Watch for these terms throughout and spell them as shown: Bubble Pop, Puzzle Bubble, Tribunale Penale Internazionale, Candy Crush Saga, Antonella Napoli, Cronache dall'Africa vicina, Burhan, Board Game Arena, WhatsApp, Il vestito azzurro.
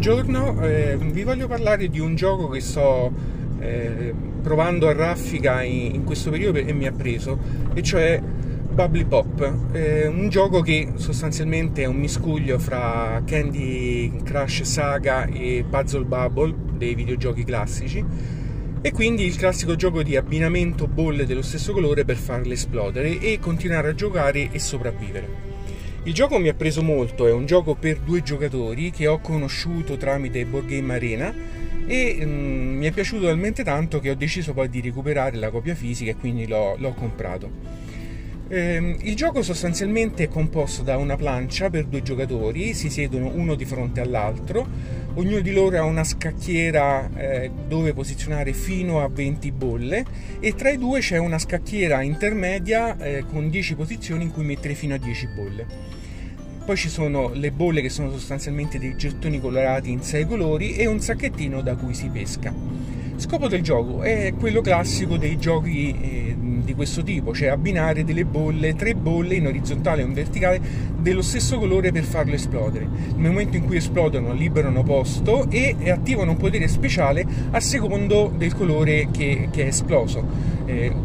buongiorno, vi voglio parlare di un gioco che sto provando a raffica in questo periodo e mi ha preso, e cioè Bubble Pop, un gioco che sostanzialmente è un miscuglio fra Candy Crush Saga e Puzzle Bubble, dei videogiochi classici, e quindi il classico gioco di abbinamento bolle dello stesso colore per farle esplodere e continuare a giocare e sopravvivere. Il gioco mi ha preso molto, è un gioco per due giocatori che ho conosciuto tramite Board Game Arena e mi è piaciuto talmente tanto che ho deciso poi di recuperare la copia fisica e quindi l'ho comprato. Il gioco sostanzialmente è composto da una plancia per due giocatori, si siedono uno di fronte all'altro, ognuno di loro ha una scacchiera dove posizionare fino a 20 bolle e tra i due c'è una scacchiera intermedia con 10 posizioni in cui mettere fino a 10 bolle. Poi ci sono le bolle che sono sostanzialmente dei gettoni colorati in 6 colori e un sacchettino da cui si pesca. Scopo del gioco è quello classico dei giochi di questo tipo, cioè abbinare delle bolle, 3 bolle in orizzontale e in verticale dello stesso colore per farlo esplodere. Nel momento in cui esplodono liberano posto e attivano un potere speciale a secondo del colore che è esploso,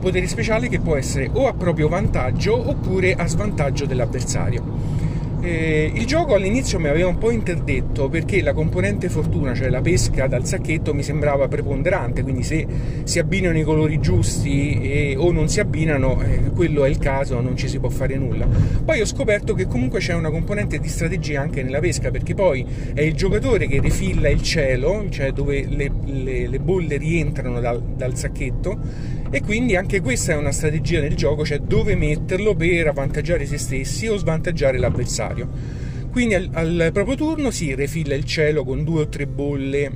potere speciale che può essere o a proprio vantaggio oppure a svantaggio dell'avversario. Il gioco all'inizio mi aveva un po' interdetto perché la componente fortuna, cioè la pesca dal sacchetto, mi sembrava preponderante, quindi se si abbinano i colori giusti o non si abbinano, quello è il caso, non ci si può fare nulla. Poi ho scoperto che comunque c'è una componente di strategia anche nella pesca, perché poi è il giocatore che rifilla il cielo, cioè dove le bolle rientrano dal sacchetto, e quindi anche questa è una strategia nel gioco, cioè dove metterlo per avvantaggiare se stessi o svantaggiare l'avversario. Quindi al proprio turno si refilla il cielo con 2 o 3 bolle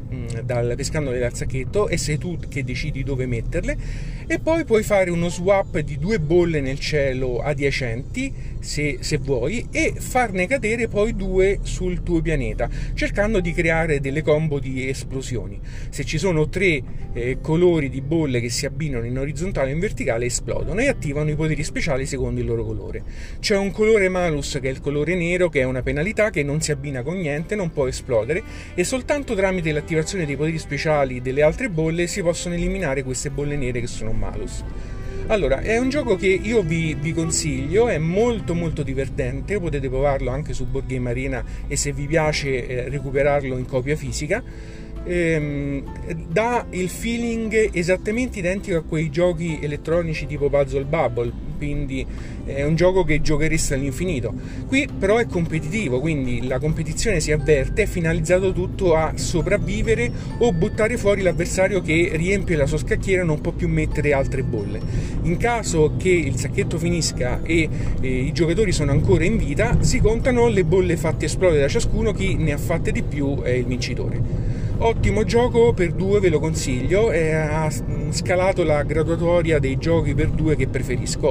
pescandole dal sacchetto, e sei tu che decidi dove metterle, e poi puoi fare uno swap di 2 bolle nel cielo adiacenti se vuoi e farne cadere poi 2 sul tuo pianeta, cercando di creare delle combo di esplosioni. Se ci sono 3 colori di bolle che si abbinano in orizzontale e in verticale, esplodono e attivano i poteri speciali secondo il loro colore. C'è un colore malus che è il colore nero, che è una penalità, che non si abbina con niente, non può esplodere, e soltanto tramite l'attivazione dei poteri speciali delle altre bolle si possono eliminare queste bolle nere che sono malus. Allora, è un gioco che io vi consiglio, è molto divertente, potete provarlo anche su Board Game Arena e se vi piace recuperarlo in copia fisica. Dà il feeling esattamente identico a quei giochi elettronici tipo Puzzle Bubble, quindi è un gioco che giochereste all'infinito. Qui però è competitivo, quindi la competizione si avverte, è finalizzato tutto a sopravvivere o buttare fuori l'avversario che riempie la sua scacchiera e non può più mettere altre bolle. In caso che il sacchetto finisca e i giocatori sono ancora in vita, si contano le bolle fatte esplodere da ciascuno, chi ne ha fatte di più è il vincitore. Ottimo gioco per due, ve lo consiglio, ha scalato la graduatoria dei giochi per due che preferisco,